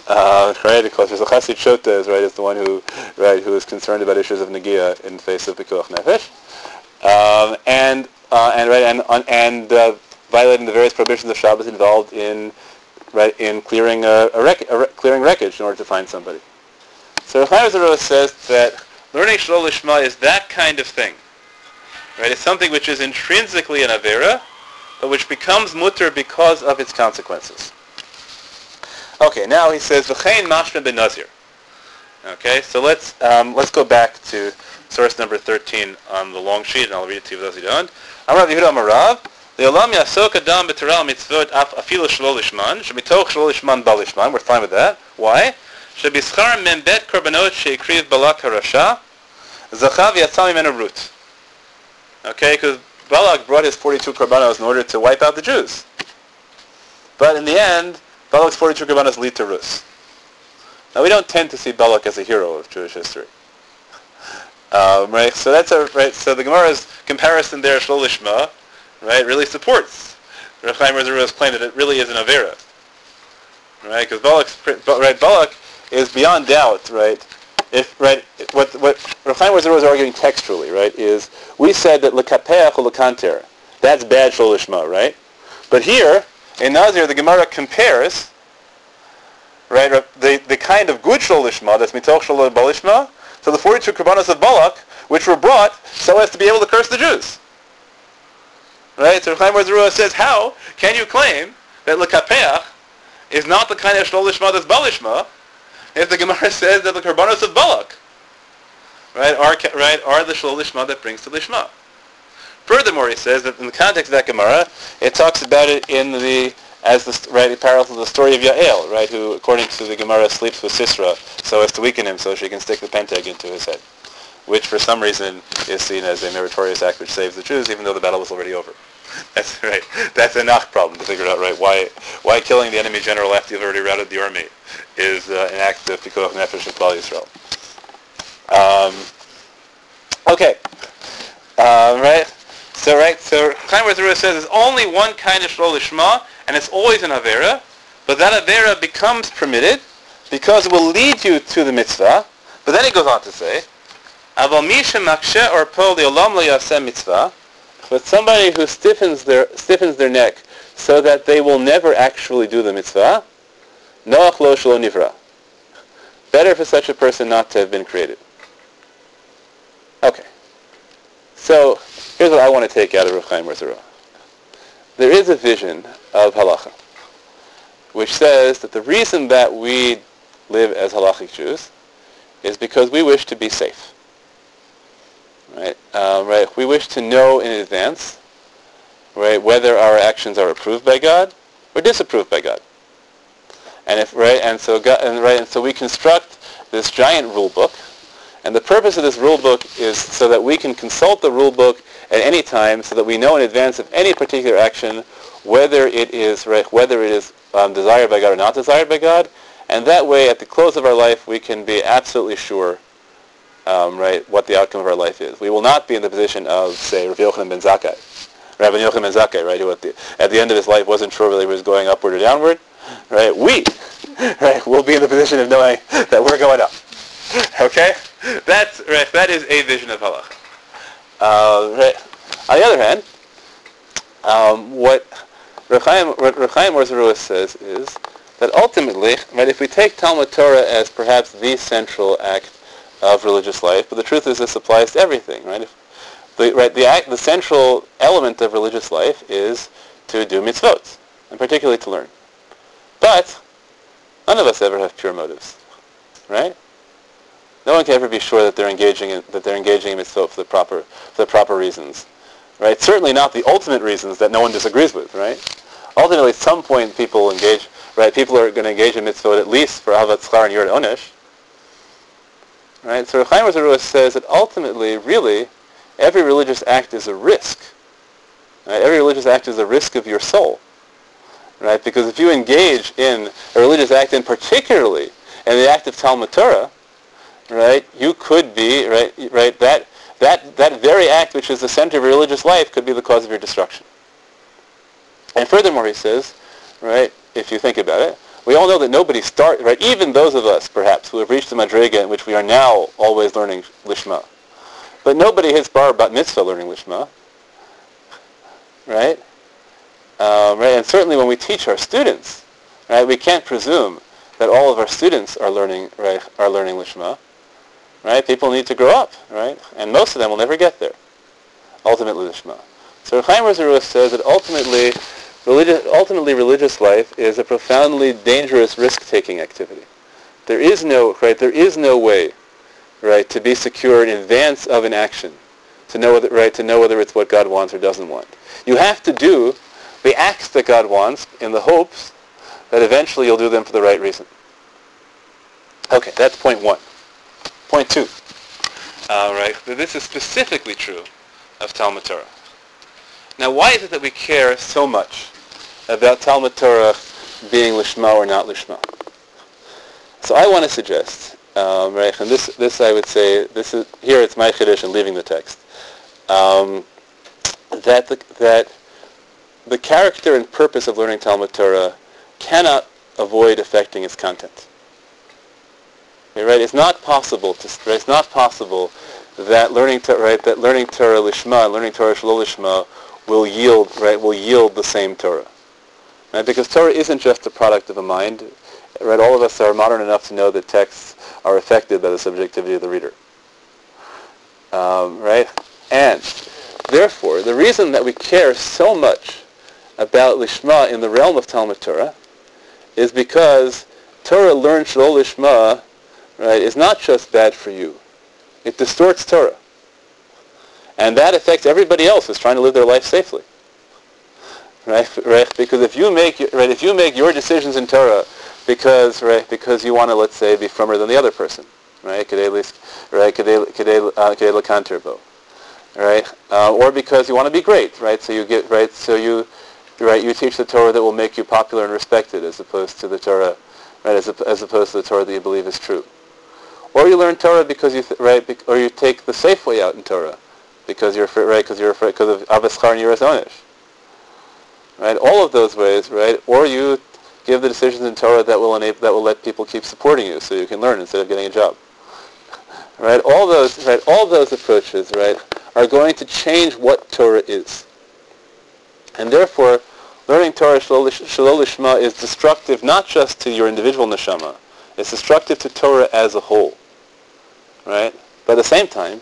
Uh, right, of course, there's a Chassid Shota, is right, is the one who, right, who is concerned about issues of negiah in the face of pikuach nefesh, um, and uh, and right, and on, and uh, violating the various prohibitions of Shabbos involved in. Right, in clearing a, a, wreck, a re- clearing wreckage in order to find somebody. So Reb Chaim Or Zeruah says that learning Shlo Lishma is that kind of thing. Right, it's something which is intrinsically an avera, but which becomes mutter because of its consequences. Okay, now he says v'chein mashma b'nazir. Okay, so let's um, let's go back to source number thirteen on the long sheet, and I'll read it to you for those who don't. Amar Rav Yehuda Amar Rav, le'olam ya'asok adam b'torah mitzvot af afilu shelo lishman, shemitoch shelo lishman ba lishman. We're fine with that. Why? Shebischar mem bet korbanot she'ikriv Balak harasha, zachav yatzam mimenu rut. Okay, because Balak brought his forty-two korbanos in order to wipe out the Jews. But in the end, Balak's forty-two korbanos lead to rus. Now, we don't tend to see Balak as a hero of Jewish history. Um, right? So that's a, right? So the Gemara's comparison there, Shlo Lishma, right, really supports Reb Chaim Rizur's claim that it really is an Avera. Right? Because Balak, right, Balak is beyond doubt, right? If, right, what, what Reb Chaim Rizur is arguing textually, right, is we said that L'kapeach or L'kanter, that's bad Shlo Lishma, right? But here, in Nazir, the Gemara compares, right, the, the kind of good Shlo Lishma, that's mitoch shelo b'lishma, to the forty-two korbanos of Balak, which were brought so as to be able to curse the Jews. Right? So Reb Chaim Bar Zerua says, how can you claim that l'kapeach is not the kind of Shlo Lishma that's b'lishma, if the Gemara says that the korbanos of Balak, right, are, right, are the Shlo Lishma that brings to lishma? Furthermore, he says that in the context of that Gemara, it talks about it in the as the st- right, it parallels the story of Yael, right, who, according to the Gemara, sleeps with Sisera so as to weaken him so she can stick the pentag into his head, which for some reason is seen as a meritorious act which saves the Jews, even though the battle was already over. That's right. That's a Nach problem to figure out, right, why why killing the enemy general after you've already routed the army is uh, an act of pikuach nefesh of Klal Yisrael. Um, okay. Uh, right? So, right, so Chaim Bar Zerua says there's only one kind of Shlo Lishma, and it's always an Avera, but that Avera becomes permitted because it will lead you to the mitzvah. But then he goes on to say, Aval mi shemakshe orpo leolam lo yaseh mitzvah, but somebody who stiffens their stiffens their neck so that they will never actually do the mitzvah, noach lo shelo nivra. Better for such a person not to have been created. Okay. So, here's what I want to take out of Reb Chaim Bar Zerua. There is a vision of halacha, which says that the reason that we live as halachic Jews is because we wish to be safe. Right? Um, right? We wish to know in advance, right, whether our actions are approved by God or disapproved by God. And if right, and so God, and right, and so we construct this giant rule book. And the purpose of this rule book is so that we can consult the rule book at any time, so that we know in advance of any particular action whether it is right, whether it is um, desired by God or not desired by God, and that way, at the close of our life, we can be absolutely sure, um, right, what the outcome of our life is. We will not be in the position of, say, Rabbi Yochanan ben Zakkai, Rabbi Yochanan ben Zakkai, right, who at the at the end of his life wasn't sure whether he was going upward or downward. Right, we, right, will be in the position of knowing that we're going up. Okay, that's right. That is a vision of halacha. Uh, right. On the other hand, um, what Reb Chaim Bar Zerua says is that ultimately, right, if we take Talmud Torah as perhaps the central act of religious life, but the truth is this applies to everything, right? If the right the act, the central element of religious life is to do mitzvot, and particularly to learn. But none of us ever have pure motives, right? No one can ever be sure that they're engaging in, that they're engaging in mitzvot for the proper for the proper reasons, right? Certainly not the ultimate reasons that no one disagrees with, right? Ultimately, at some point, people engage, right? People are going to engage in mitzvot at least for ahavat schar and yirat onesh, right? So Reb Chaim Bar Zerua says that ultimately, really, every religious act is a risk. Right? Every religious act is a risk of your soul, right? Because if you engage in a religious act, and particularly in the act of Talmud Torah, right, you could be right. Right, that that that very act, which is the center of your religious life, could be the cause of your destruction. And furthermore, he says, right, if you think about it, we all know that nobody start right. Even those of us, perhaps, who have reached the madrega in which we are now always learning lishma, but nobody hits bar bat mitzvah learning lishma, right? Um, right, and certainly when we teach our students, right, we can't presume that all of our students are learning right, are learning lishma. Right? People need to grow up, right? And most of them will never get there. Ultimately, lishma. So Reb Chaim Bar Zerua says that ultimately, religious ultimately religious life is a profoundly dangerous risk-taking activity. There is no right. There is no way, right, to be secure in advance of an action, to know whether right to know whether it's what God wants or doesn't want. You have to do the acts that God wants in the hopes that eventually you'll do them for the right reason. Okay, that's point one. Point two. All right. This is specifically true of Talmud Torah. Now, why is it that we care so much about Talmud Torah being lishma or not lishma? So I want to suggest, um, right, and this, this I would say, this is here it's my chiddush in leaving the text, um, that the, that the character and purpose of learning Talmud Torah cannot avoid affecting its content. Okay, right, it's not possible to right, it's not possible that learning to, right that learning Torah lishma and learning Torah shelo lishma will yield right will yield the same Torah, right? Because Torah isn't just a product of a mind. Right, all of us are modern enough to know that texts are affected by the subjectivity of the reader. Um, right? And, therefore, the reason that we care so much about Lishma in the realm of Talmud Torah is because Torah learned Shelo Lishma, right, is not just bad for you. It distorts Torah. And that affects everybody else who's trying to live their life safely. Right? Right? Because if you make, right, if you make your decisions in Torah because right because you want to, let's say, be firmer than the other person, right? Kedei right kedei l'kanterbo, right? Uh, or because you want to be great, right? So you get right so you right you teach the Torah that will make you popular and respected, as opposed to the Torah right as as opposed to the Torah that you believe is true. Or you learn Torah because you th- right bec- or you take the safe way out in Torah because you're afraid, right because you're afraid because of avaschar and yiras onesh. Right, all of those ways, right? Or you give the decisions in Torah that will enable, that will let people keep supporting you, so you can learn instead of getting a job. Right? All those, right? All those approaches, right, are going to change what Torah is, and therefore, learning Torah shelo lishma is destructive not just to your individual neshama; it's destructive to Torah as a whole. Right? But at the same time,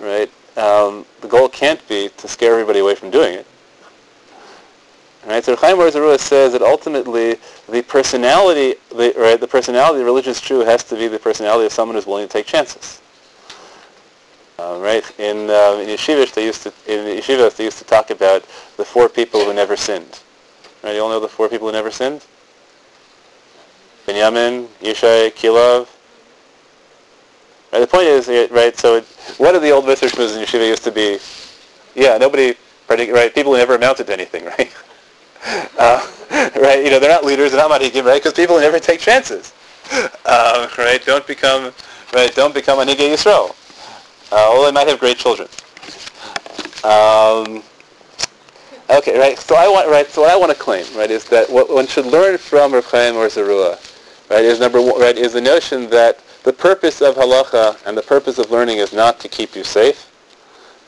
right, um, the goal can't be to scare everybody away from doing it. Right, so Chaim Aruah says that ultimately the personality, the, right, the personality of the religious Jew has to be the personality of someone who's willing to take chances. Um, right in um, in yeshivas they used to in the yeshivas they used to talk about the four people who never sinned. Right, you all know the four people who never sinned: Binyamin, Yishai, Kilav. Right, the point is, right. So, it, what are the old Mister Shmuz in yeshiva used to be? Yeah, nobody. Right, people who never amounted to anything. Right. Uh, right, you know, they're not leaders, they're not manhigim, right? Because people never take chances, uh, right? Don't become, right? Don't become manhigei Yisrael. Uh, although they might have great children. Um, okay, right. So I want, right. So what I want to claim, right, is that what one should learn from Rav Chaim Aruah Ruah, right, is number one, right, is the notion that the purpose of halacha and the purpose of learning is not to keep you safe.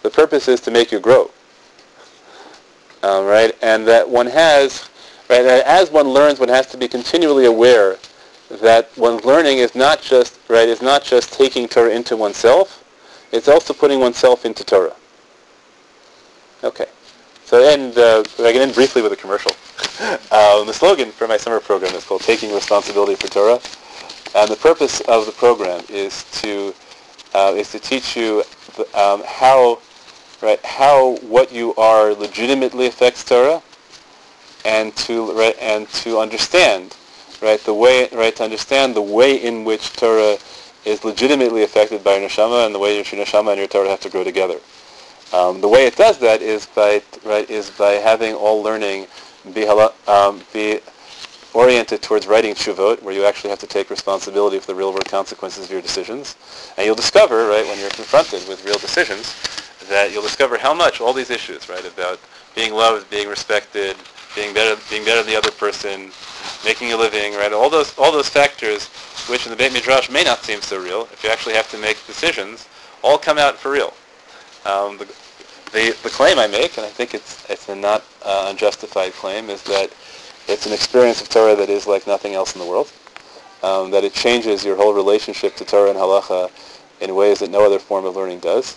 The purpose is to make you grow. Um, right, and that one has, right, that as one learns, one has to be continually aware that one's learning is not just, right, is not just taking Torah into oneself; it's also putting oneself into Torah. Okay, so and uh, I can end briefly with a commercial. um, the slogan for my summer program is called "Taking Responsibility for Torah," and the purpose of the program is to uh, is to teach you th- um, how. Right, how what you are legitimately affects Torah, and to right, and to understand, right, the way right to understand the way in which Torah is legitimately affected by your neshama, and the way your neshama and your Torah have to grow together. Um, the way it does that is by right is by having all learning be hala, um, be oriented towards writing tshuvot, where you actually have to take responsibility for the real world consequences of your decisions, and you'll discover right when you're confronted with real decisions. That you'll discover how much all these issues, right, about being loved, being respected, being better, being better than the other person, making a living, right, all those all those factors, which in the Beit Midrash may not seem so real, if you actually have to make decisions, all come out for real. Um, the, the the claim I make, and I think it's it's a not uh, unjustified claim, is that it's an experience of Torah that is like nothing else in the world. Um, that it changes your whole relationship to Torah and halacha in ways that no other form of learning does.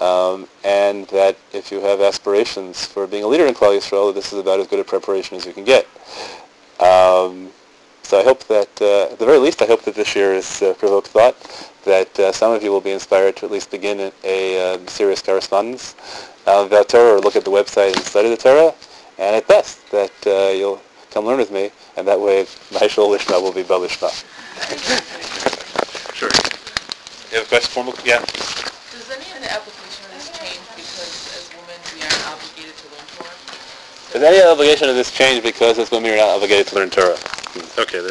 Um, and that if you have aspirations for being a leader in Klal Yisrael, this is about as good a preparation as you can get. Um, So I hope that, uh, at the very least, I hope that this year has uh, provoked thought, that uh, some of you will be inspired to at least begin a uh, serious correspondence uh, about Torah, or look at the website and study the Torah, and at best, that uh, you'll come learn with me, and that way, my shul lishma will be ba lishma. Sure. You have a question? Formal? Yeah? Does any of the application of this change because as women we aren't obligated to learn Torah? Does any obligation of this change because as women we are not obligated to learn Torah? Okay.